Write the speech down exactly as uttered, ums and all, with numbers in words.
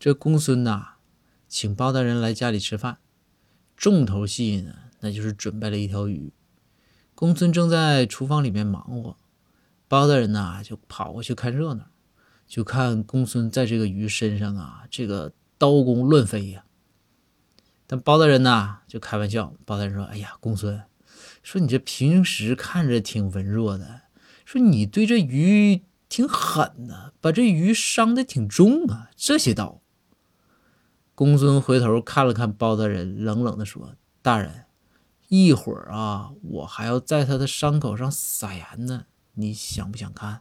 这公孙呐、啊，请包大人来家里吃饭，重头戏呢，那就是准备了一条鱼。公孙正在厨房里面忙活，包大人呐、啊、就跑过去看热闹，就看公孙在这个鱼身上啊，这个刀工乱飞呀、啊。但包大人呐、啊、就开玩笑，包大人说：“哎呀，公孙，说你这平时看着挺文弱的，说你对这鱼。”挺狠的，把这鱼伤得挺重啊，这些刀。公孙回头看了看包大人，冷冷地说：“大人，一会儿啊，我还要在他的伤口上撒盐呢，你想不想看？”